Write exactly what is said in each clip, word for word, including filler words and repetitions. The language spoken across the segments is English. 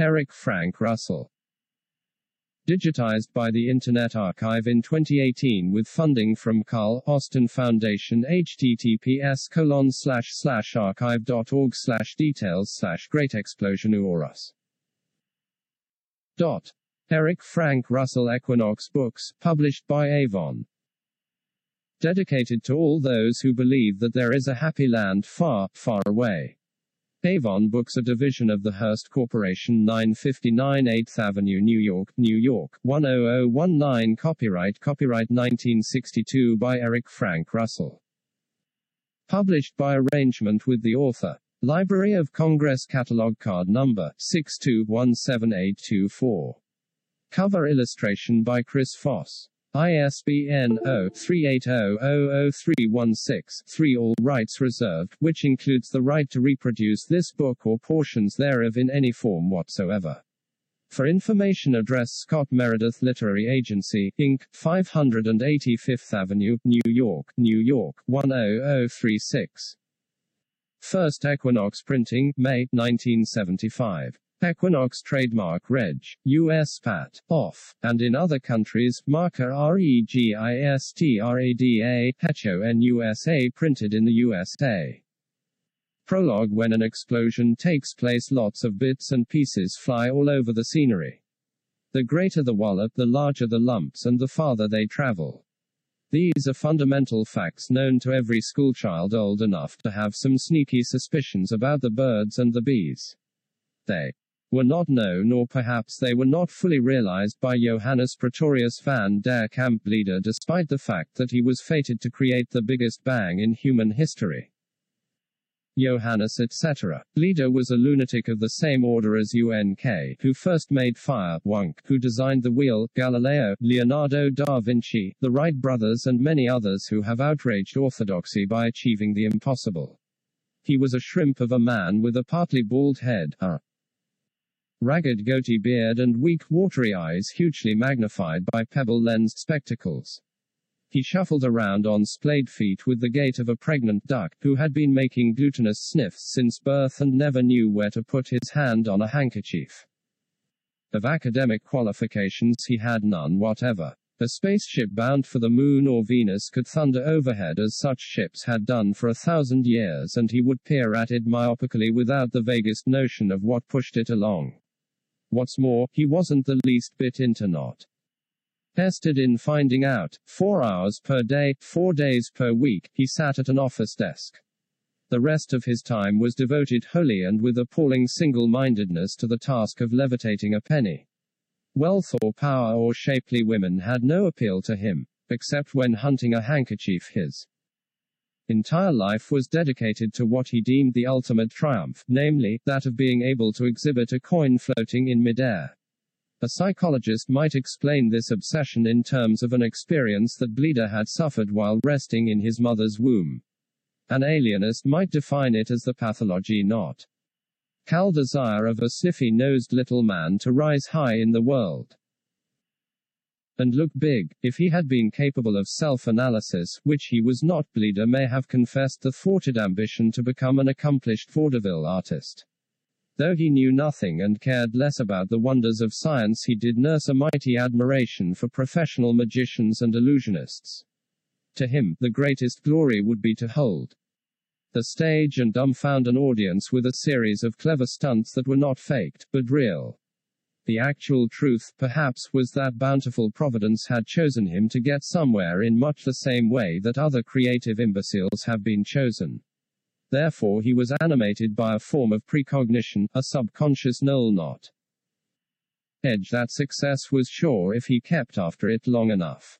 Eric Frank Russell. Digitized by the Internet Archive in twenty eighteen with funding from Carl Austin Foundation. H T T P S colon slash slash archive dot org slash details slash great explosion u r u s. Dot. Eric Frank Russell Equinox Books, published by Avon. Dedicated to all those who believe that there is a happy land far, far away. Avon Books, a division of the Hearst Corporation, nine fifty-nine eighth Avenue, New York, New York, one zero zero one nine. Copyright Copyright nineteen sixty-two by Eric Frank Russell. Published by arrangement with the author. Library of Congress Catalog Card Number six two one seven eight two four. Cover illustration by Chris Foss. I S B N zero three eight zero zero zero three one six three. All rights reserved, which includes the right to reproduce this book or portions thereof in any form whatsoever. For information, address Scott Meredith Literary Agency, Incorporated, five eighty Fifth Avenue, New York, New York, one zero zero three six. First Equinox Printing, May, nineteen seventy-five. Equinox trademark reg, U S P A T, off, and in other countries, marker registrada, honusa, printed in the U S A. Prologue. When an explosion takes place, lots of bits and pieces fly all over the scenery. The greater the wallop, the larger the lumps and the farther they travel. These are fundamental facts known to every schoolchild old enough to have some sneaky suspicions about the birds and the bees. They were not known, or perhaps they were not fully realized by Johannes Pretorius van der Kamp-Lieder, despite the fact that he was fated to create the biggest bang in human history. Johannes et cetera. Lieder was a lunatic of the same order as U N K, who first made fire, Wundt, who designed the wheel, Galileo, Leonardo da Vinci, the Wright brothers, and many others who have outraged orthodoxy by achieving the impossible. He was a shrimp of a man with a partly bald head, a ragged goatee beard, and weak, watery eyes hugely magnified by pebble-lensed spectacles. He shuffled around on splayed feet with the gait of a pregnant duck, who had been making glutinous sniffs since birth and never knew where to put his hand on a handkerchief. Of academic qualifications he had none whatever. A spaceship bound for the moon or Venus could thunder overhead as such ships had done for a thousand years, and he would peer at it myopically without the vaguest notion of what pushed it along. What's more, he wasn't the least bit interested in finding out. Four hours per day, four days per week, he sat at an office desk. The rest of his time was devoted wholly and with appalling single-mindedness to the task of levitating a penny. Wealth or power or shapely women had no appeal to him, except when hunting a handkerchief. His entire life was dedicated to what he deemed the ultimate triumph, namely, that of being able to exhibit a coin floating in midair. A psychologist might explain this obsession in terms of an experience that Bidworthy had suffered while resting in his mother's womb. An alienist might define it as the pathology not cal desire of a sniffy-nosed little man to rise high in the world and look big. If he had been capable of self-analysis, which he was not, Bidworthy may have confessed the thwarted ambition to become an accomplished vaudeville artist. Though he knew nothing and cared less about the wonders of science, he did nurse a mighty admiration for professional magicians and illusionists. To him, the greatest glory would be to hold the stage and dumbfound an audience with a series of clever stunts that were not faked, but real. The actual truth, perhaps, was that bountiful Providence had chosen him to get somewhere in much the same way that other creative imbeciles have been chosen. Therefore he was animated by a form of precognition, a subconscious know-not edge that success was sure if he kept after it long enough.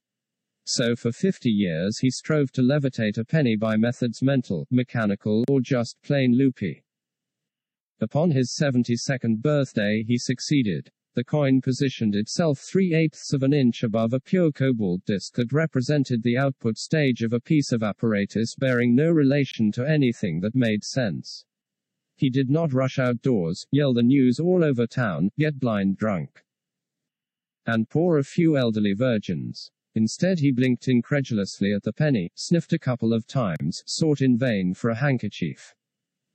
So for fifty years he strove to levitate a penny by methods mental, mechanical, or just plain loopy. Upon his seventy-second birthday he succeeded. The coin positioned itself three-eighths of an inch above a pure cobalt disc that represented the output stage of a piece of apparatus bearing no relation to anything that made sense. He did not rush outdoors, yell the news all over town, get blind drunk, and pour a few elderly virgins. Instead he blinked incredulously at the penny, sniffed a couple of times, sought in vain for a handkerchief.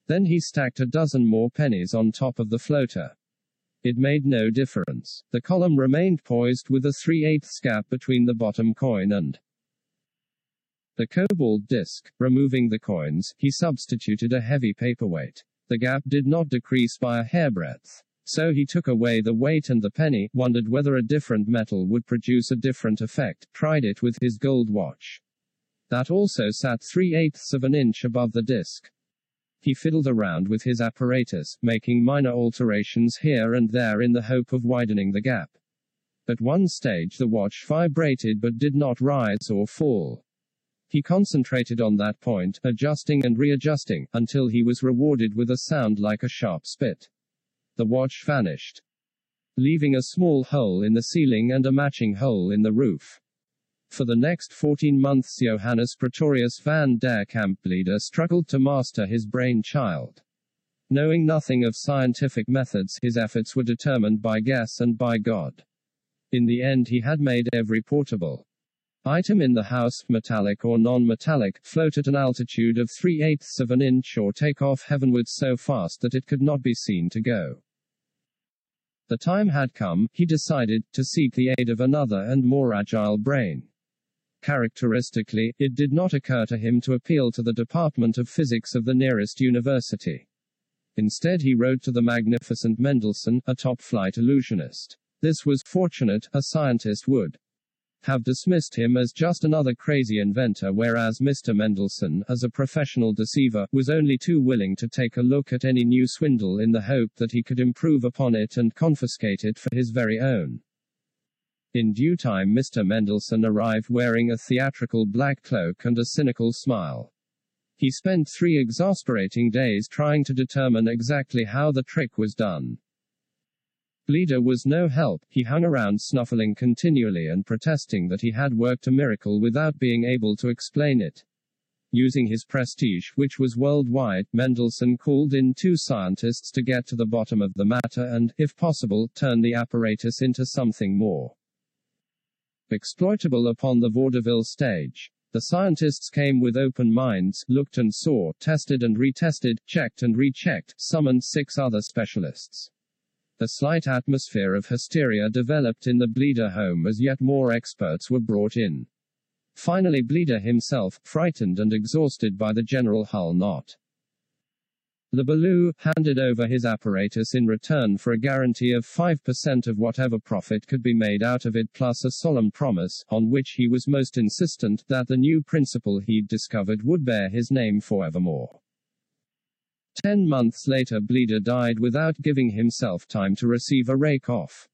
Then he stacked a dozen more pennies on top of the floater. It made no difference. The column remained poised with a three-eighths gap between the bottom coin and the cobalt disc. Removing the coins, he substituted a heavy paperweight. The gap did not decrease by a hairbreadth. So he took away the weight and the penny, wondered whether a different metal would produce a different effect, tried it with his gold watch. That also sat three-eighths of an inch above the disc. He fiddled around with his apparatus, making minor alterations here and there in the hope of widening the gap. At one stage the watch vibrated but did not rise or fall. He concentrated on that point, adjusting and readjusting, until he was rewarded with a sound like a sharp spit. The watch vanished, leaving a small hole in the ceiling and a matching hole in the roof. For the next fourteen months Johannes Pretorius van der Kamp-Lieder struggled to master his brainchild. Knowing nothing of scientific methods, his efforts were determined by guess and by God. In the end he had made every portable item in the house, metallic or non-metallic, float at an altitude of three-eighths of an inch or take off heavenward so fast that it could not be seen to go. The time had come, he decided, to seek the aid of another and more agile brain. Characteristically, it did not occur to him to appeal to the Department of Physics of the nearest university. Instead he wrote to the magnificent Mendelssohn, a top-flight illusionist. This was fortunate, a scientist would have dismissed him as just another crazy inventor, whereas Mister Mendelssohn, as a professional deceiver, was only too willing to take a look at any new swindle in the hope that he could improve upon it and confiscate it for his very own. In due time Mister Mendelssohn arrived wearing a theatrical black cloak and a cynical smile. He spent three exasperating days trying to determine exactly how the trick was done. Bleeder was no help. He hung around snuffling continually and protesting that he had worked a miracle without being able to explain it. Using his prestige, which was worldwide, Mendelssohn called in two scientists to get to the bottom of the matter and, if possible, turn the apparatus into something more exploitable upon the vaudeville stage. The scientists came with open minds, looked and saw, tested and retested, checked and rechecked, summoned six other specialists. A slight atmosphere of hysteria developed in the Bleeder home as yet more experts were brought in. Finally Bleeder himself, frightened and exhausted by the general hull knot. Le Balou handed over his apparatus in return for a guarantee of five percent of whatever profit could be made out of it, plus a solemn promise, on which he was most insistent, that the new principle he'd discovered would bear his name forevermore. Ten months later Bleeder died without giving himself time to receive a rake-off.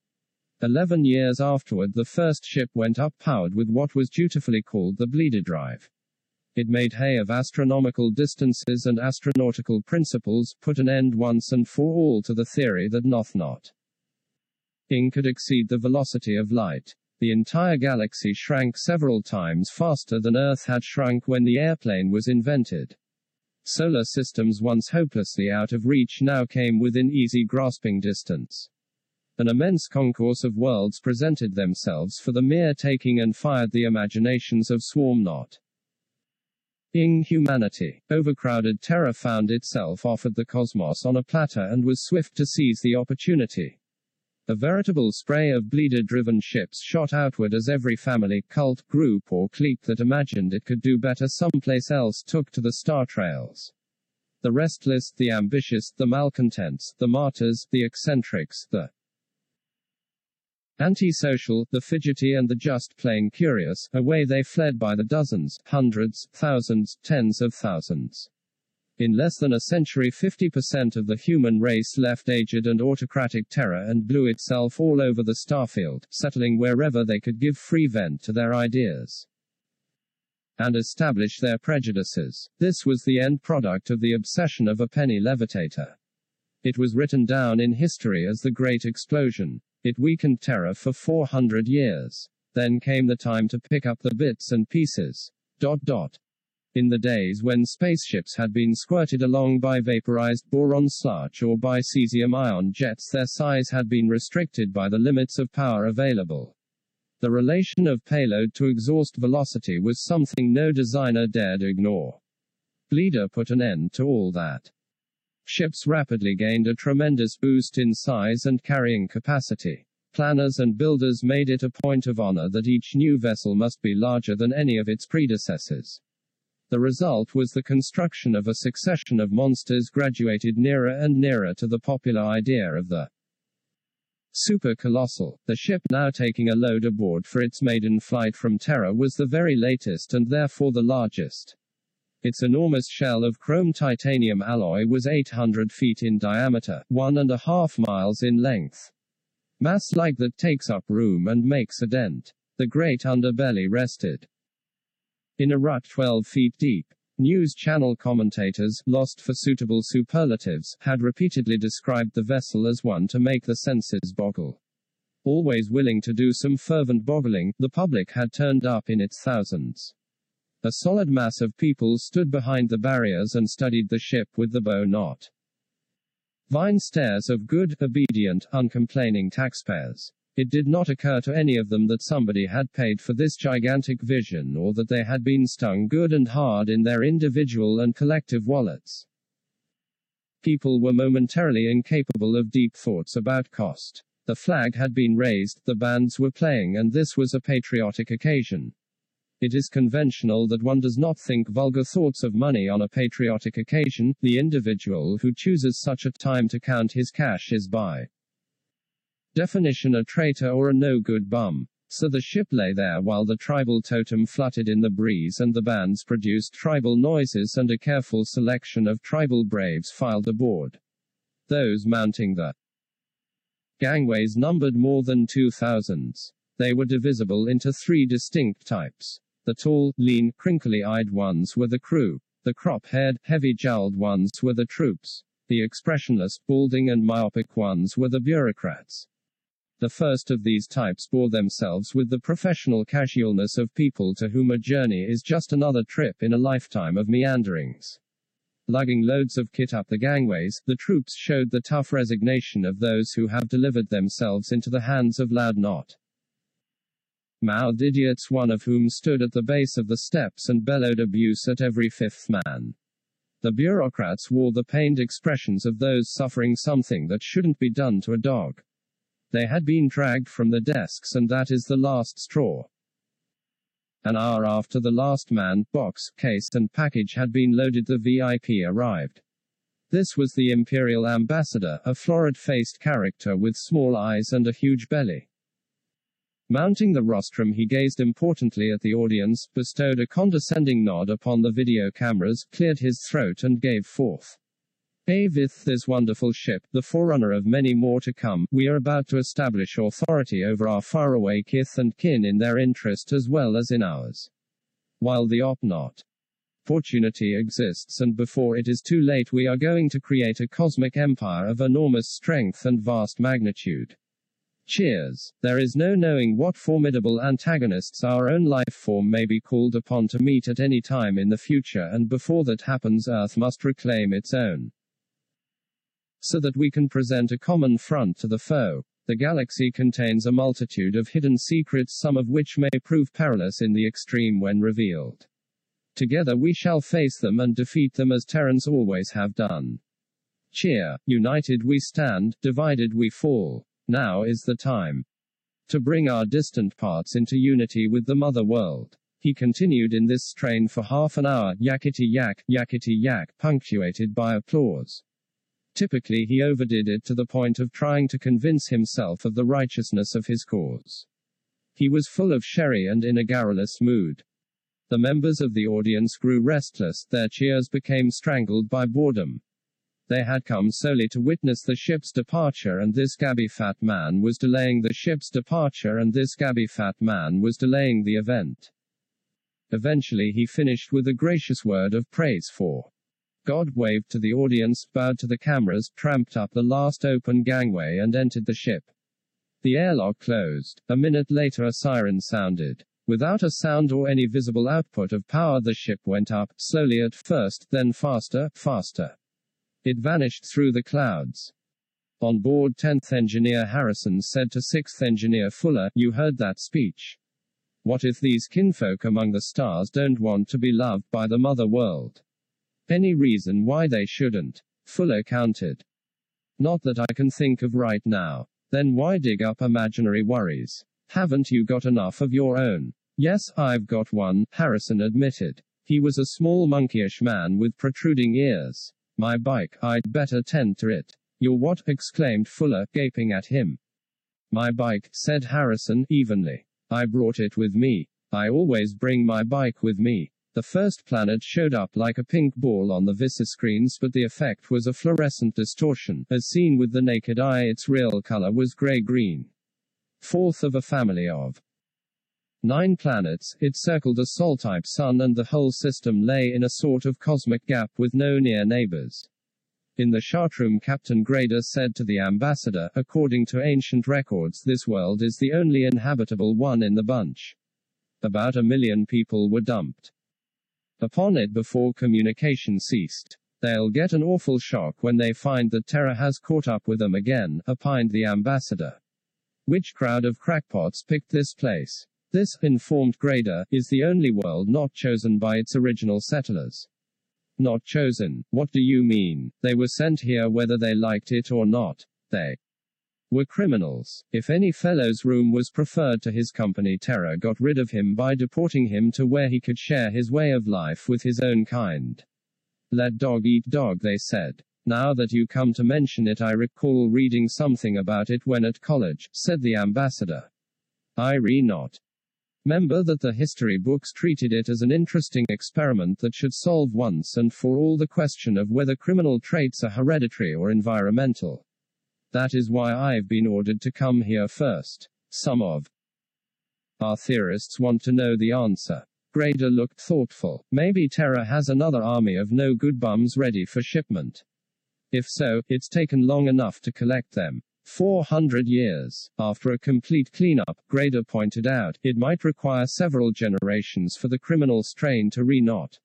Eleven years afterward the first ship went up, powered with what was dutifully called the Vleeder Drive. It made hay of astronomical distances and astronautical principles, put an end once and for all to the theory that Nothnot ink could exceed the velocity of light. The entire galaxy shrank several times faster than Earth had shrunk when the airplane was invented. Solar systems once hopelessly out of reach now came within easy grasping distance. An immense concourse of worlds presented themselves for the mere taking and fired the imaginations of swarm-not ing humanity. Overcrowded Terra found itself offered the cosmos on a platter and was swift to seize the opportunity. A veritable spray of Bleeder-driven ships shot outward as every family, cult, group or clique that imagined it could do better someplace else took to the star trails. The restless, the ambitious, the malcontents, the martyrs, the eccentrics, the antisocial, the fidgety and the just plain curious, away they fled by the dozens, hundreds, thousands, tens of thousands. In less than a century fifty percent of the human race left aged and autocratic Terra and blew itself all over the starfield, settling wherever they could give free vent to their ideas and establish their prejudices. This was the end product of the obsession of a penny levitator. It was written down in history as the Great Explosion. It weakened Terra for four hundred years. Then came the time to pick up the bits and pieces. Dot dot. In the days when spaceships had been squirted along by vaporized boron sludge or by cesium-ion jets, their size had been restricted by the limits of power available. The relation of payload to exhaust velocity was something no designer dared ignore. Bleeder put an end to all that. Ships rapidly gained a tremendous boost in size and carrying capacity. Planners and builders made it a point of honor that each new vessel must be larger than any of its predecessors. The result was the construction of a succession of monsters graduated nearer and nearer to the popular idea of the super colossal. The ship now taking a load aboard for its maiden flight from Terra was the very latest and therefore the largest. Its enormous shell of chrome titanium alloy was eight hundred feet in diameter, one and a half miles in length. Mass like that takes up room and makes a dent. The great underbelly rested in a rut twelve feet deep. News channel commentators, lost for suitable superlatives, had repeatedly described the vessel as one to make the senses boggle. Always willing to do some fervent boggling, the public had turned up in its thousands. A solid mass of people stood behind the barriers and studied the ship with the bow-knot vine stares of good, obedient, uncomplaining taxpayers. It did not occur to any of them that somebody had paid for this gigantic vision or that they had been stung good and hard in their individual and collective wallets. People were momentarily incapable of deep thoughts about cost. The flag had been raised, the bands were playing, and this was a patriotic occasion. It is conventional that one does not think vulgar thoughts of money on a patriotic occasion. The individual who chooses such a time to count his cash is by definition a traitor or a no-good bum. So the ship lay there while the tribal totem fluttered in the breeze and the bands produced tribal noises and a careful selection of tribal braves filed aboard. Those mounting the gangways numbered more than two thousands. They were divisible into three distinct types. The tall, lean, crinkly-eyed ones were the crew. The crop-haired, heavy-jowled ones were the troops. The expressionless, balding and myopic ones were the bureaucrats. The first of these types bore themselves with the professional casualness of people to whom a journey is just another trip in a lifetime of meanderings. Lugging loads of kit up the gangways, the troops showed the tough resignation of those who have delivered themselves into the hands of loud-mouthed idiots, one of whom stood at the base of the steps and bellowed abuse at every fifth man. The bureaucrats wore the pained expressions of those suffering something that shouldn't be done to a dog. They had been dragged from the desks, and that is the last straw. An hour after the last man, box, case, and package had been loaded, the V I P arrived. This was the Imperial Ambassador, a florid-faced character with small eyes and a huge belly. Mounting the rostrum, he gazed importantly at the audience, bestowed a condescending nod upon the video cameras, cleared his throat, and gave forth. "Avith this wonderful ship, the forerunner of many more to come, we are about to establish authority over our faraway kith and kin in their interest as well as in ours. While the op-not opportunity exists and before it is too late, we are going to create a cosmic empire of enormous strength and vast magnitude. Cheers." There is no knowing what formidable antagonists our own life form may be called upon to meet at any time in the future, and before that happens, Earth must reclaim its own, so that we can present a common front to the foe. The galaxy contains a multitude of hidden secrets, some of which may prove perilous in the extreme when revealed. Together we shall face them and defeat them as Terrans always have done. Cheer. United we stand, divided we fall. Now is the time to bring our distant parts into unity with the mother world. He continued in this strain for half an hour, yakety-yak, yakety-yak, punctuated by applause. Typically he overdid it to the point of trying to convince himself of the righteousness of his cause. He was full of sherry and in a garrulous mood. The members of the audience grew restless, their cheers became strangled by boredom. They had come solely to witness the ship's departure, and this gabby fat man was delaying the ship's departure, and this gabby fat man was delaying the event. Eventually he finished with a gracious word of praise for God, waved to the audience, bowed to the cameras, tramped up the last open gangway and entered the ship. The airlock closed. A minute later a siren sounded. Without a sound or any visible output of power, the ship went up, slowly at first, then faster, faster. It vanished through the clouds. On board, tenth Engineer Harrison said to sixth Engineer Fuller, "You heard that speech. What if these kinfolk among the stars don't want to be loved by the mother world? Any reason why they shouldn't? Fuller countered. Not that I can think of right now. Then why dig up imaginary worries? Haven't you got enough of your own? Yes, I've got one, Harrison admitted. He was a small monkeyish man with protruding ears. My bike, I'd better tend to it. Your what? Exclaimed Fuller, gaping at him. My bike, said Harrison, evenly. I brought it with me. I always bring my bike with me. The first planet showed up like a pink ball on the Visa screens, but the effect was a fluorescent distortion. As seen with the naked eye, its real color was gray-green. Fourth of a family of nine planets, it circled a Sol-type sun, and the whole system lay in a sort of cosmic gap with no near neighbors. In the chartroom, Captain Grader said to the ambassador, according to ancient records, this world is the only inhabitable one in the bunch. About a million people were dumped upon it before communication ceased. They'll get an awful shock when they find that Terra has caught up with them again, opined the ambassador. Which crowd of crackpots picked this place? This, informed Grader, is the only world not chosen by its original settlers. Not chosen? What do you mean? They were sent here whether they liked it or not. They were criminals. If any fellow's room was preferred to his company, Terra got rid of him by deporting him to where he could share his way of life with his own kind. Let dog eat dog, they said. Now that you come to mention it, I recall reading something about it when at college, said the ambassador. I re not. Remember that the history books treated it as an interesting experiment that should solve once and for all the question of whether criminal traits are hereditary or environmental. That is why I've been ordered to come here first. Some of our theorists want to know the answer. Grader looked thoughtful. Maybe Terra has another army of no-good bums ready for shipment. If so, it's taken long enough to collect them. four hundred years. After a complete cleanup, Grader pointed out, it might require several generations for the criminal strain to re-not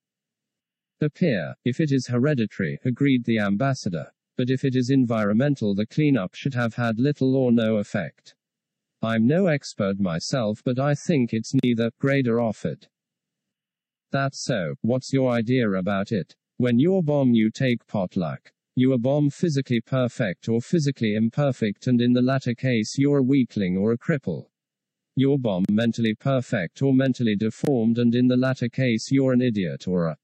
appear. If it is hereditary, agreed the ambassador. But if it is environmental, the cleanup should have had little or no effect. I'm no expert myself, but I think it's neither, Grader offered. That's so. What's your idea about it? When you're bomb, you take potluck. You are bomb physically perfect or physically imperfect, and in the latter case you're a weakling or a cripple. You're bomb mentally perfect or mentally deformed, and in the latter case you're an idiot or a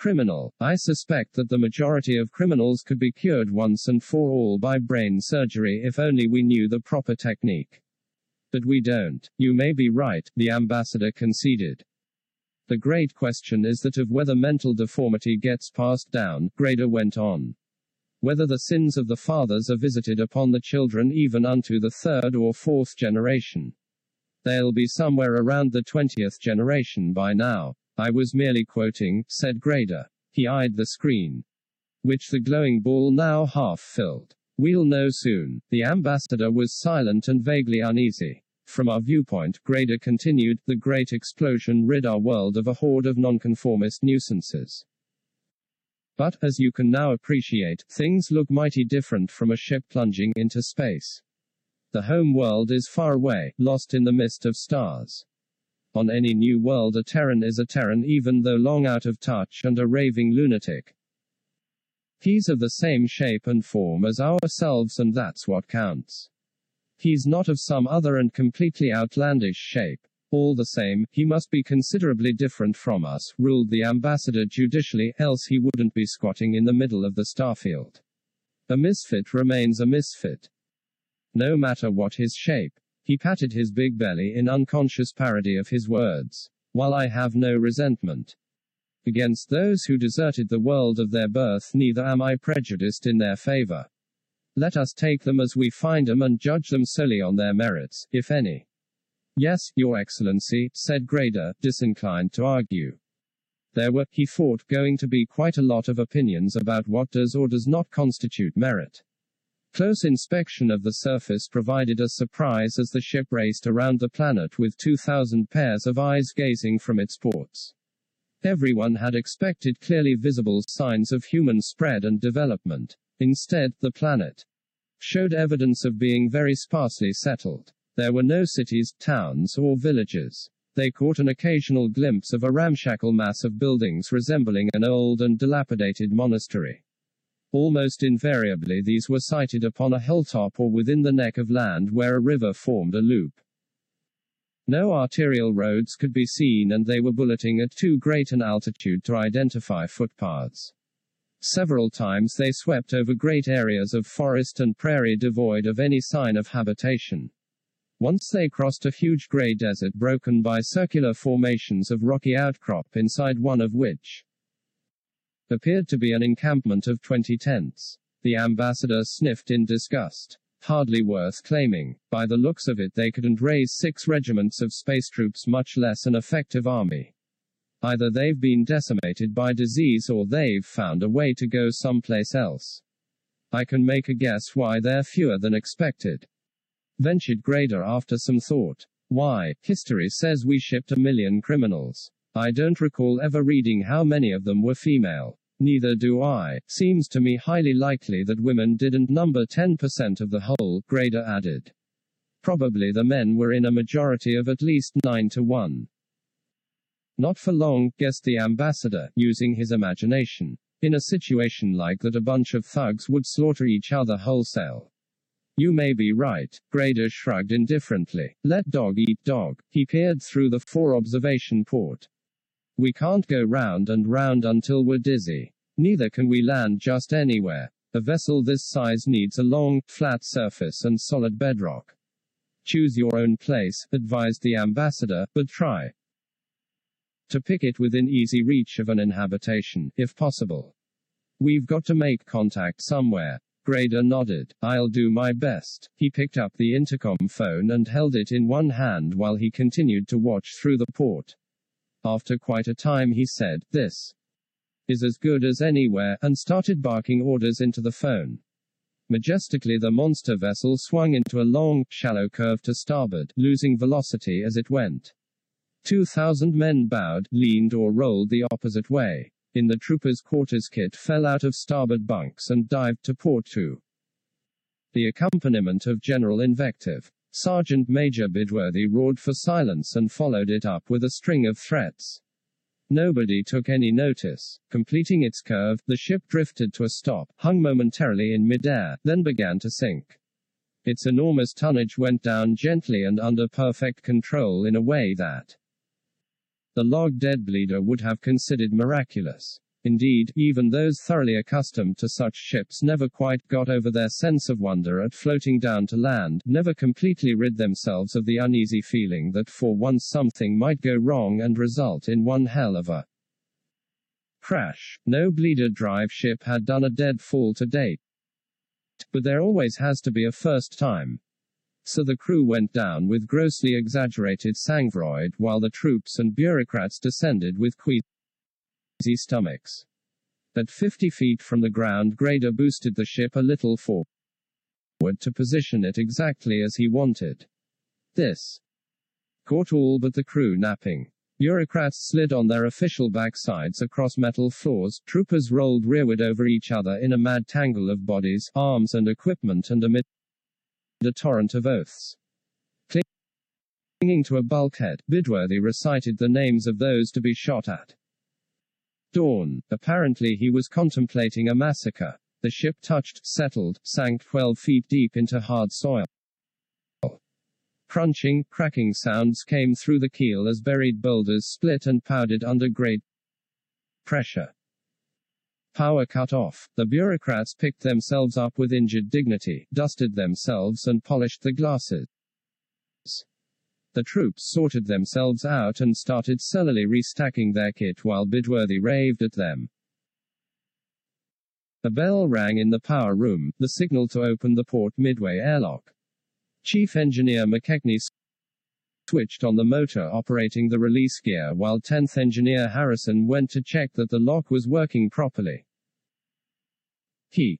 criminal. I suspect that the majority of criminals could be cured once and for all by brain surgery if only we knew the proper technique. But we don't. You may be right, the ambassador conceded. The great question is that of whether mental deformity gets passed down, Grader went on. Whether the sins of the fathers are visited upon the children even unto the third or fourth generation. They'll be somewhere around the twentieth generation by now. I was merely quoting, said Grader. He eyed the screen, which the glowing ball now half filled. We'll know soon. The ambassador was silent and vaguely uneasy. From our viewpoint, Grader continued, the Great Explosion rid our world of a horde of nonconformist nuisances. But, as you can now appreciate, things look mighty different from a ship plunging into space. The home world is far away, lost in the mist of stars. On any new world, a Terran is a Terran, even though long out of touch and a raving lunatic. He's of the same shape and form as ourselves, and that's what counts. He's not of some other and completely outlandish shape. All the same, he must be considerably different from us, ruled the ambassador judicially, else he wouldn't be squatting in the middle of the starfield. A misfit remains a misfit, no matter what his shape. He patted his big belly in unconscious parody of his words. While I have no resentment against those who deserted the world of their birth, neither am I prejudiced in their favor. Let us take them as we find them and judge them solely on their merits, if any. Yes, Your Excellency, said Grader, disinclined to argue. There were, he thought, going to be quite a lot of opinions about what does or does not constitute merit. Close inspection of the surface provided a surprise as the ship raced around the planet with two thousand pairs of eyes gazing from its ports. Everyone had expected clearly visible signs of human spread and development. Instead, the planet showed evidence of being very sparsely settled. There were no cities, towns, or villages. They caught an occasional glimpse of a ramshackle mass of buildings resembling an old and dilapidated monastery. Almost invariably these were sighted upon a hilltop or within the neck of land where a river formed a loop. No arterial roads could be seen and they were bulleting at too great an altitude to identify footpaths. Several times they swept over great areas of forest and prairie devoid of any sign of habitation. Once they crossed a huge gray desert broken by circular formations of rocky outcrop inside one of which appeared to be an encampment of twenty tents. The ambassador sniffed in disgust. Hardly worth claiming. By the looks of it they couldn't raise six regiments of space troops, much less an effective army. Either they've been decimated by disease or they've found a way to go someplace else. I can make a guess why they're fewer than expected, ventured Grader after some thought. Why? History says we shipped a million criminals. I don't recall ever reading how many of them were female. Neither do I. Seems to me highly likely that women didn't number ten percent of the whole, Grader added. Probably the men were in a majority of at least nine to one. Not for long, guessed the ambassador, using his imagination. In a situation like that a bunch of thugs would slaughter each other wholesale. You may be right, Grader shrugged indifferently. Let dog eat dog. He peered through the four-observation port. We can't go round and round until we're dizzy. Neither can we land just anywhere. A vessel this size needs a long, flat surface and solid bedrock. Choose your own place, advised the ambassador, but try to pick it within easy reach of an inhabitation, if possible. We've got to make contact somewhere. Grader nodded. I'll do my best. He picked up the intercom phone and held it in one hand while he continued to watch through the port. After quite a time he said, this is as good as anywhere, and started barking orders into the phone. Majestically the monster vessel swung into a long, shallow curve to starboard, losing velocity as it went. Two thousand men bowed, leaned or rolled the opposite way. In the trooper's quarters kit fell out of starboard bunks and dived to port to the accompaniment of general invective. Sergeant Major Bidworthy roared for silence and followed it up with a string of threats. Nobody took any notice. Completing its curve, the ship drifted to a stop, hung momentarily in midair, then began to sink. Its enormous tonnage went down gently and under perfect control in a way that the log-dead Bleeder would have considered miraculous. Indeed, even those thoroughly accustomed to such ships never quite got over their sense of wonder at floating down to land, never completely rid themselves of the uneasy feeling that for once something might go wrong and result in one hell of a crash. No Vleeder Drive ship had done a dead fall to date. But there always has to be a first time. So the crew went down with grossly exaggerated sangfroid while the troops and bureaucrats descended with queasy stomachs. At fifty feet from the ground, Grader boosted the ship a little forward to position it exactly as he wanted. This caught all but the crew napping. Bureaucrats slid on their official backsides across metal floors, troopers rolled rearward over each other in a mad tangle of bodies, arms and equipment, and amid a torrent of oaths. Clinging to a bulkhead, Bidworthy recited the names of those to be shot at dawn. Apparently he was contemplating a massacre. The ship touched, settled, sank twelve feet deep into hard soil. Crunching, cracking sounds came through the keel as buried boulders split and pounded under great pressure. Power cut off. The bureaucrats picked themselves up with injured dignity, dusted themselves and polished the glasses. The troops sorted themselves out and started sullenly restacking their kit while Bidworthy raved at them. A bell rang in the power room, the signal to open the port midway airlock. Chief Engineer McKechnie switched on the motor operating the release gear while tenth Engineer Harrison went to check that the lock was working properly. He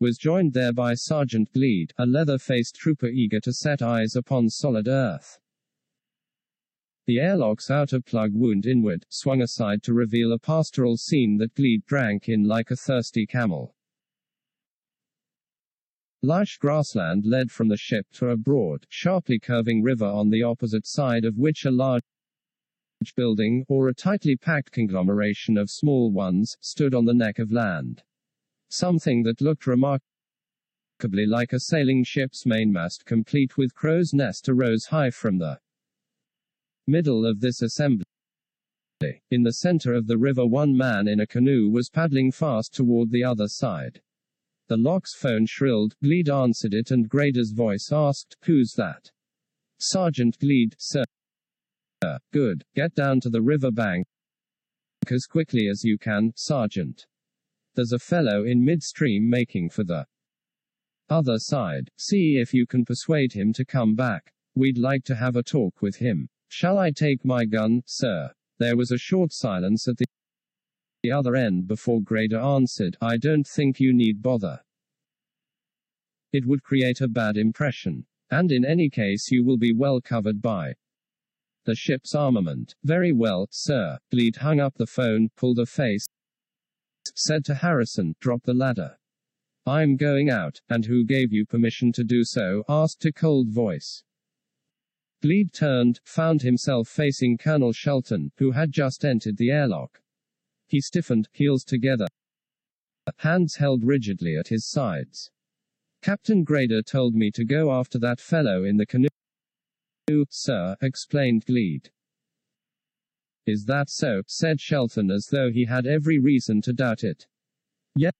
was joined there by Sergeant Gleed, a leather-faced trooper eager to set eyes upon solid earth. The airlock's outer plug wound inward, swung aside to reveal a pastoral scene that Gleed drank in like a thirsty camel. Lush grassland led from the ship to a broad, sharply curving river on the opposite side of which a large building, or a tightly packed conglomeration of small ones, stood on the neck of land. something that looked remarkably like a sailing ship's mainmast complete with crow's nest arose high from the middle of this assembly. In the center of the river one man in a canoe was paddling fast toward the other side. The lock's phone shrilled, Gleed answered it and Grader's voice asked, "Who's that?" "Sergeant Gleed, sir." "Good, get down to the river bank as quickly as you can, Sergeant. There's a fellow in midstream making for the other side. See if you can persuade him to come back. We'd like to have a talk with him." "Shall I take my gun, sir?" There was a short silence at the the other end before Grader answered, "I don't think you need bother. It would create a bad impression. And in any case you will be well covered by the ship's armament." "Very well, sir." Gleed hung up the phone, pulled a face, said to Harrison, "Drop the ladder. I'm going out." "And who gave you permission to do so?" asked a cold voice. Gleed turned, found himself facing Colonel Shelton, who had just entered the airlock. He stiffened, heels together, hands held rigidly at his sides. "Captain Grader told me to go after that fellow in the canoe, sir," explained Gleed. "Is that so?" said Shelton, as though he had every reason to doubt it. "Yes,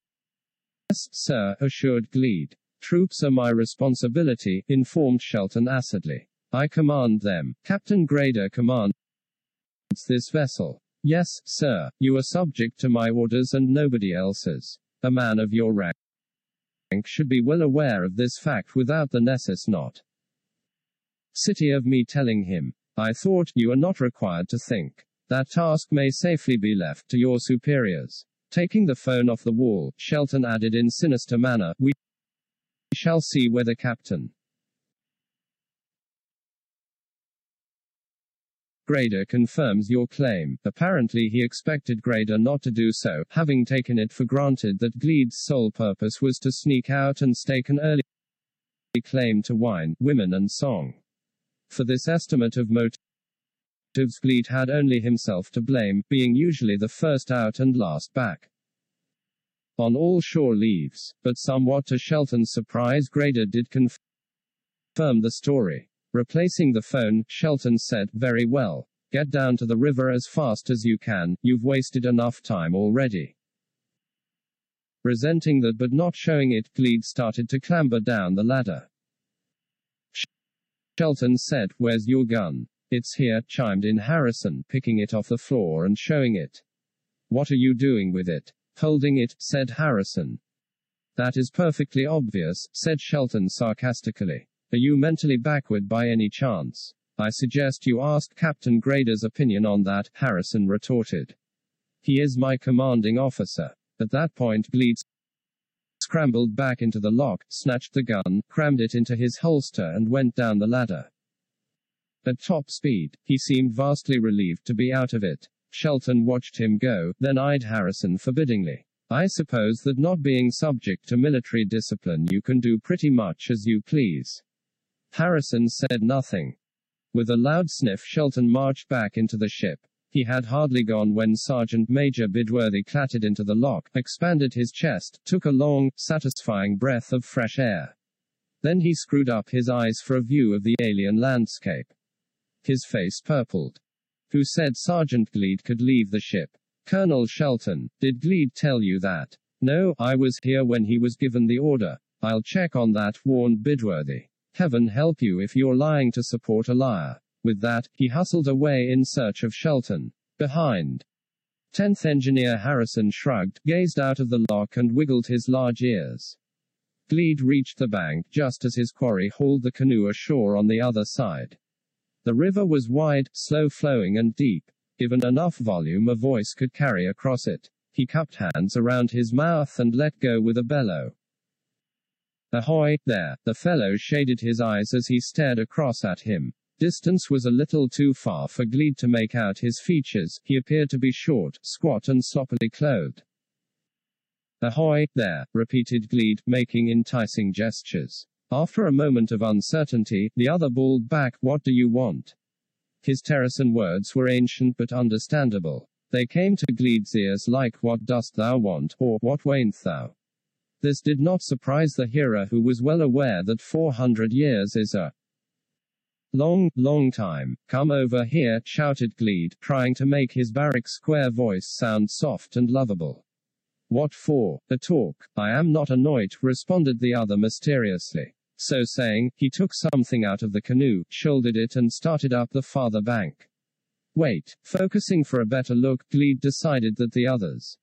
sir," assured Gleed. "Troops are my responsibility," informed Shelton acidly. "I command them." "Captain Grader commands this vessel." "Yes, sir. You are subject to my orders and nobody else's. A man of your rank should be well aware of this fact without the necessity of me telling him." "I thought, you are not required to think. That task may safely be left to your superiors." Taking the phone off the wall, Shelton added in sinister manner, "We shall see whether Captain Grader confirms your claim." Apparently he expected Grader not to do so, having taken it for granted that Gleed's sole purpose was to sneak out and stake an early claim to wine, women and song. For this estimate of motives, Gleed had only himself to blame, being usually the first out and last back on all shore leaves. But somewhat to Shelton's surprise, Grader did confirm the story. Replacing the phone, Shelton said, "Very well. Get down to the river as fast as you can. You've wasted enough time already." Resenting that but not showing it, Gleed started to clamber down the ladder. Shelton said, "Where's your gun?" "It's here," chimed in Harrison, picking it off the floor and showing it. "What are you doing with it?" "Holding it," said Harrison. "That is perfectly obvious," said Shelton sarcastically. "Are you mentally backward by any chance? I suggest you ask Captain Grader's opinion on that," Harrison retorted. "He is my commanding officer." At that point, Gleed scrambled back into the lock, snatched the gun, crammed it into his holster and went down the ladder at top speed. He seemed vastly relieved to be out of it. Shelton watched him go, then eyed Harrison forbiddingly. "I suppose that not being subject to military discipline you can do pretty much as you please." Harrison said nothing. With a loud sniff, Shelton marched back into the ship. He had hardly gone when Sergeant Major Bidworthy clattered into the lock, expanded his chest, took a long, satisfying breath of fresh air. Then he screwed up his eyes for a view of the alien landscape. His face purpled. "Who said Sergeant Gleed could leave the ship?" "Colonel Shelton. Did Gleed tell you that?" "No, I was here when he was given the order." "I'll check on that," warned Bidworthy. "Heaven help you if you're lying to support a liar." With that, he hustled away in search of Shelton. Behind, tenth Engineer Harrison shrugged, gazed out of the lock and wiggled his large ears. Gleed reached the bank just as his quarry hauled the canoe ashore on the other side. The river was wide, slow-flowing and deep. Given enough volume, a voice could carry across it. He cupped hands around his mouth and let go with a bellow. "Ahoy, there!" The fellow shaded his eyes as he stared across at him. Distance was a little too far for Gleed to make out his features. He appeared to be short, squat and sloppily clothed. "Ahoy, there," repeated Gleed, making enticing gestures. After a moment of uncertainty, the other bawled back, "What do you want?" His Terran words were ancient but understandable. They came to Gleed's ears like, "What dost thou want?" or, "What waint thou?" This did not surprise the hearer, who was well aware that four hundred years is a long, long time. "Come over here," shouted Gleed, trying to make his barrack square voice sound soft and lovable. "What for? A talk? I am not a Noit," responded the other mysteriously. So saying, he took something out of the canoe, shouldered it and started up the farther bank. Wait. Focusing for a better look, Gleed decided that the other's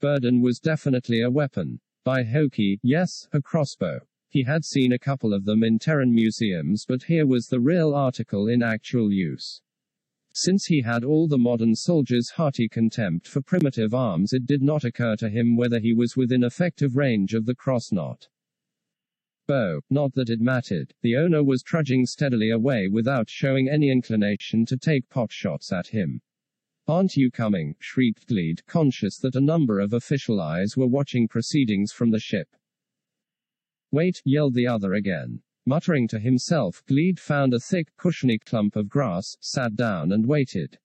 burden was definitely a weapon. By hokey, yes, a crossbow. He had seen a couple of them in Terran museums, but here was the real article in actual use. Since he had all the modern soldier's hearty contempt for primitive arms, it did not occur to him whether he was within effective range of the cross-knot bow. Not that it mattered. The owner was trudging steadily away without showing any inclination to take potshots at him. "Aren't you coming?" shrieked Gleed, conscious that a number of official eyes were watching proceedings from the ship. "Wait!" yelled the other again. Muttering to himself, Gleed found a thick, cushiony clump of grass, sat down and waited.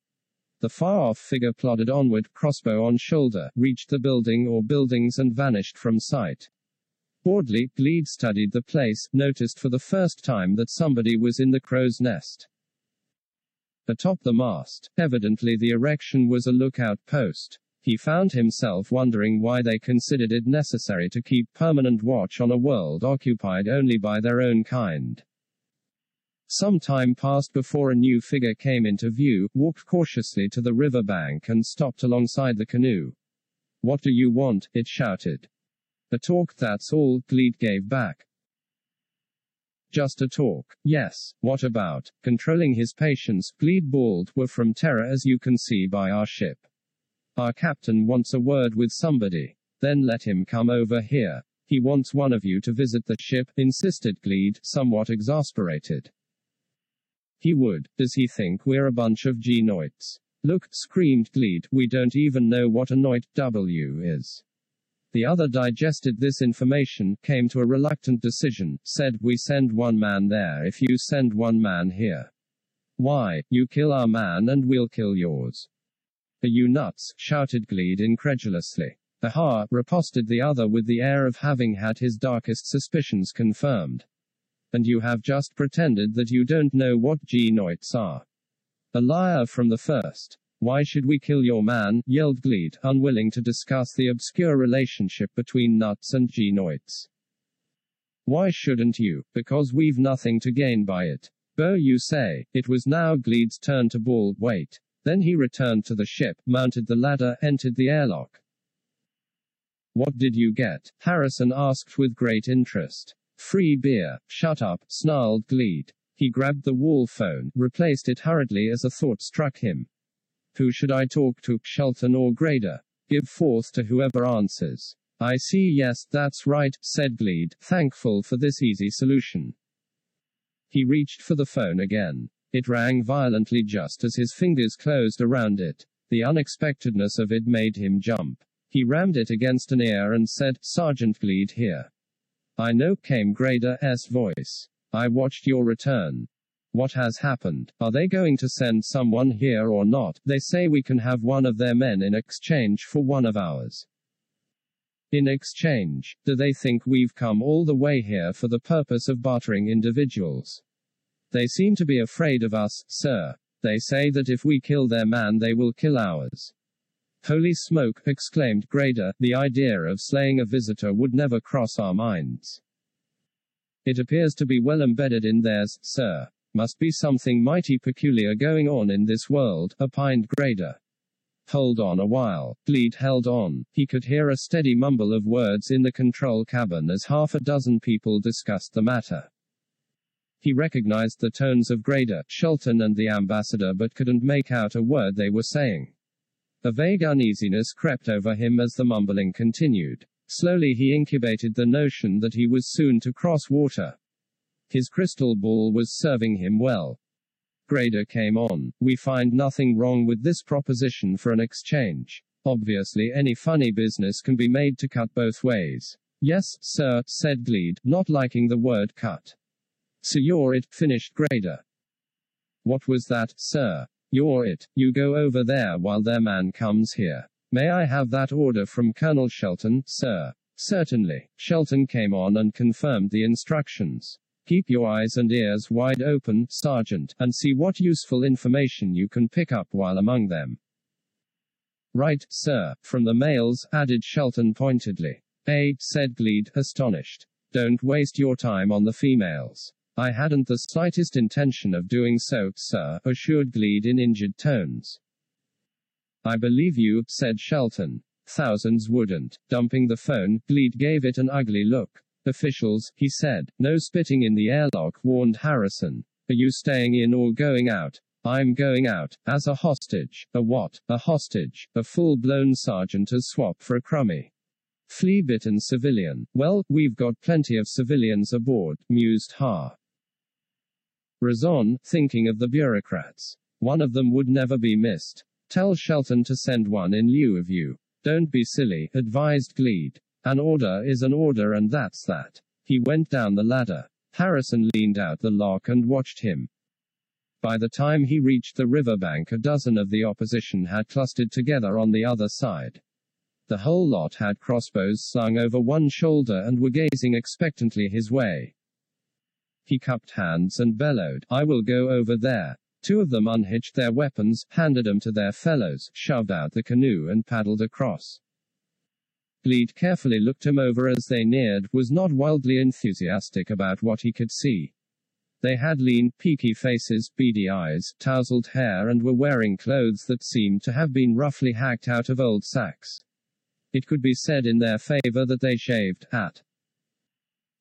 The far-off figure plodded onward, crossbow on shoulder, reached the building or buildings and vanished from sight. Boredly, Gleed studied the place, noticed for the first time that somebody was in the crow's nest atop the mast. Evidently the erection was a lookout post. He found himself wondering why they considered it necessary to keep permanent watch on a world occupied only by their own kind. Some time passed before a new figure came into view, walked cautiously to the riverbank and stopped alongside the canoe. "What do you want?" it shouted. "A talk, that's all," Gleed gave back. "Just a talk?" "Yes. What about?" Controlling his patience, Gleed bawled, "We're from Terra, as you can see by our ship. Our captain wants a word with somebody." "Then let him come over here. He wants one of you to visit the ship," insisted Gleed, somewhat exasperated. "He would. Does he think we're a bunch of Genoids?" "Look," screamed Gleed, "we don't even know what a Noit W is." The other digested this information, came to a reluctant decision, said, "We send one man there if you send one man here." "Why? You kill our man and we'll kill yours." "Are you nuts?" shouted Gleed incredulously. "Aha," riposted the other with the air of having had his darkest suspicions confirmed. "And you have just pretended that you don't know what Genoids are. A liar from the first." "Why should we kill your man?" yelled Gleed, unwilling to discuss the obscure relationship between nuts and Genoids. "Why shouldn't you? Because we've nothing to gain by it." "Bo, you say?" It was now Gleed's turn to bawl, "Wait." Then he returned to the ship, mounted the ladder, entered the airlock. "What did you get?" Harrison asked with great interest. "Free beer." "Shut up," snarled Gleed. He grabbed the wall phone, replaced it hurriedly as a thought struck him. "Who should I talk to, Shelton or Grader? Give forth to whoever answers." "I see, yes, that's right," said Gleed, thankful for this easy solution. He reached for the phone again. It rang violently just as his fingers closed around it. The unexpectedness of it made him jump. He rammed it against an ear and said, "Sergeant Gleed here." "I know," came Grader's voice. "I watched your return. What has happened? Are they going to send someone here or not? They say we can have one of their men in exchange for one of ours." "In exchange? Do they think we've come all the way here for the purpose of bartering individuals?" "They seem to be afraid of us, sir. They say that if we kill their man they will kill ours." "Holy smoke," exclaimed Grader, "the idea of slaying a visitor would never cross our minds." "It appears to be well embedded in theirs, sir. Must be something mighty peculiar going on in this world," opined Grader. "Hold on a while." Gleed held on. He could hear a steady mumble of words in the control cabin as half a dozen people discussed the matter. He recognized the tones of Grader, Shelton and the ambassador, but couldn't make out a word they were saying. A vague uneasiness crept over him as the mumbling continued. Slowly he incubated the notion that he was soon to cross water. His crystal ball was serving him well. Grader came on. "We find nothing wrong with this proposition for an exchange. Obviously any funny business can be made to cut both ways." "Yes, sir," said Gleed, not liking the word cut. "So you're it," finished Grader. "What was that, sir?" "You're it. You go over there while their man comes here. May I have that order from Colonel Shelton, sir?" Certainly. Shelton came on and confirmed the instructions. Keep your eyes and ears wide open, Sergeant, and see what useful information you can pick up while among them. Right, sir, from the mails, added Shelton pointedly. Eh, said Gleed, astonished. Don't waste your time on the females. I hadn't the slightest intention of doing so, sir, assured Gleed in injured tones. I believe you, said Shelton. Thousands wouldn't. Dumping the phone, Gleed gave it an ugly look. Officials, he said. No spitting in the airlock, warned Harrison. Are you staying in or going out? I'm going out, as a hostage. A what? A hostage. A full-blown sergeant as swap for a crummy, flea-bitten civilian. Well, we've got plenty of civilians aboard, mused Ha. Razon, thinking of the bureaucrats. One of them would never be missed. Tell Shelton to send one in lieu of you. Don't be silly, advised Gleed. An order is an order and that's that. He went down the ladder. Harrison leaned out the lock and watched him. By the time he reached the riverbank, a dozen of the opposition had clustered together on the other side. The whole lot had crossbows slung over one shoulder and were gazing expectantly his way. He cupped hands and bellowed, I will go over there. Two of them unhitched their weapons, handed them to their fellows, shoved out the canoe and paddled across. Gleed carefully looked him over as they neared, was not wildly enthusiastic about what he could see. They had lean, peaky faces, beady eyes, tousled hair and were wearing clothes that seemed to have been roughly hacked out of old sacks. It could be said in their favor that they shaved, at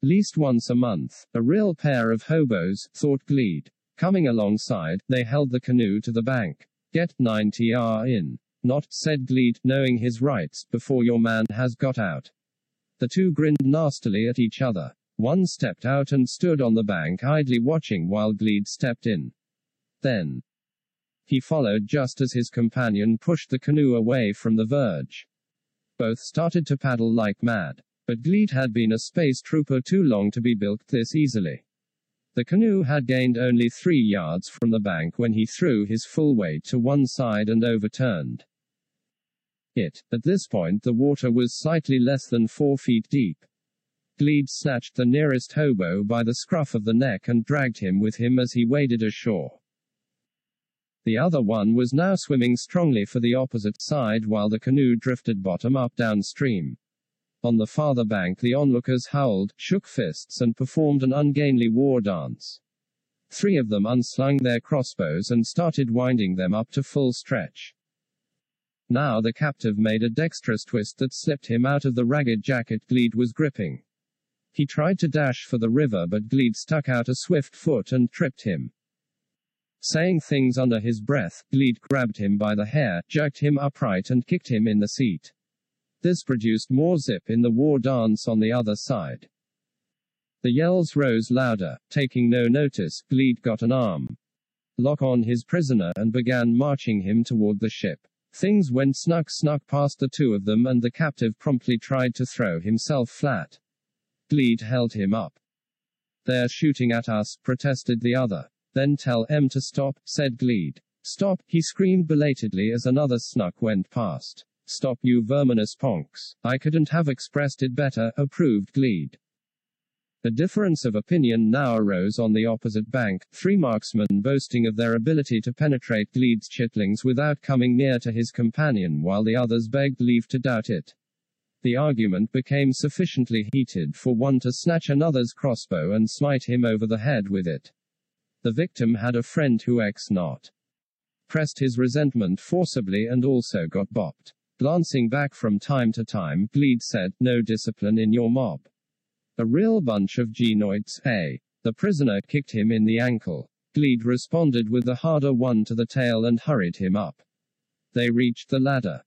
least once a month. A real pair of hobos, thought Gleed. Coming alongside, they held the canoe to the bank. Get ninety yards in. Not, said Gleed, knowing his rights, before your man has got out. The two grinned nastily at each other. One stepped out and stood on the bank idly watching while Gleed stepped in. Then he followed just as his companion pushed the canoe away from the verge. Both started to paddle like mad. But Gleed had been a space trooper too long to be bilked this easily. The canoe had gained only three yards from the bank when he threw his full weight to one side and overturned it. At this point the water was slightly less than four feet deep. Gleed snatched the nearest hobo by the scruff of the neck and dragged him with him as he waded ashore. The other one was now swimming strongly for the opposite side while the canoe drifted bottom-up downstream. On the farther bank the onlookers howled, shook fists and performed an ungainly war dance. Three of them unslung their crossbows and started winding them up to full stretch. Now the captive made a dexterous twist that slipped him out of the ragged jacket Gleed was gripping. He tried to dash for the river but Gleed stuck out a swift foot and tripped him. Saying things under his breath, Gleed grabbed him by the hair, jerked him upright and kicked him in the seat. This produced more zip in the war dance on the other side. The yells rose louder. Taking no notice, Gleed got an arm lock on his prisoner and began marching him toward the ship. Things went snuck snuck past the two of them and the captive promptly tried to throw himself flat. Gleed held him up. They're shooting at us, protested the other. Then tell em to stop, said Gleed. Stop, he screamed belatedly as another snuck went past. Stop, you verminous punks. I couldn't have expressed it better, approved Gleed. A difference of opinion now arose on the opposite bank, three marksmen boasting of their ability to penetrate Gleed's chitlings without coming near to his companion while the others begged leave to doubt it. The argument became sufficiently heated for one to snatch another's crossbow and smite him over the head with it. The victim had a friend who ex not pressed his resentment forcibly and also got bopped. Glancing back from time to time, Gleed said, no discipline in your mob. A real bunch of genoids, eh? The prisoner kicked him in the ankle. Gleed responded with the harder one to the tail and hurried him up. They reached the ladder.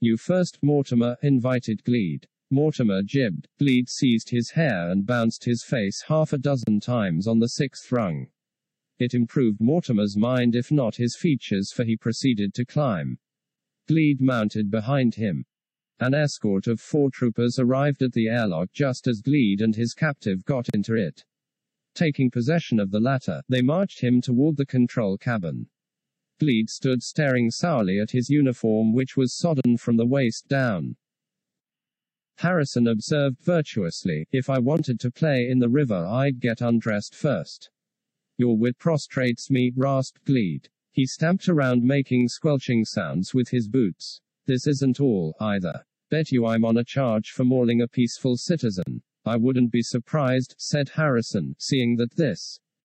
You first, Mortimer, invited Gleed. Mortimer jibbed. Gleed seized his hair and bounced his face half a dozen times on the sixth rung. It improved Mortimer's mind if not his features, for he proceeded to climb. Gleed mounted behind him. An escort of four troopers arrived at the airlock just as Gleed and his captive got into it. Taking possession of the latter, they marched him toward the control cabin. Gleed stood staring sourly at his uniform, which was sodden from the waist down. Harrison observed virtuously, "If I wanted to play in the river I'd get undressed first." "Your wit prostrates me," rasped Gleed. He stamped around making squelching sounds with his boots. "This isn't all, either. Bet you I'm on a charge for mauling a peaceful citizen." "I wouldn't be surprised," said Harrison, seeing that this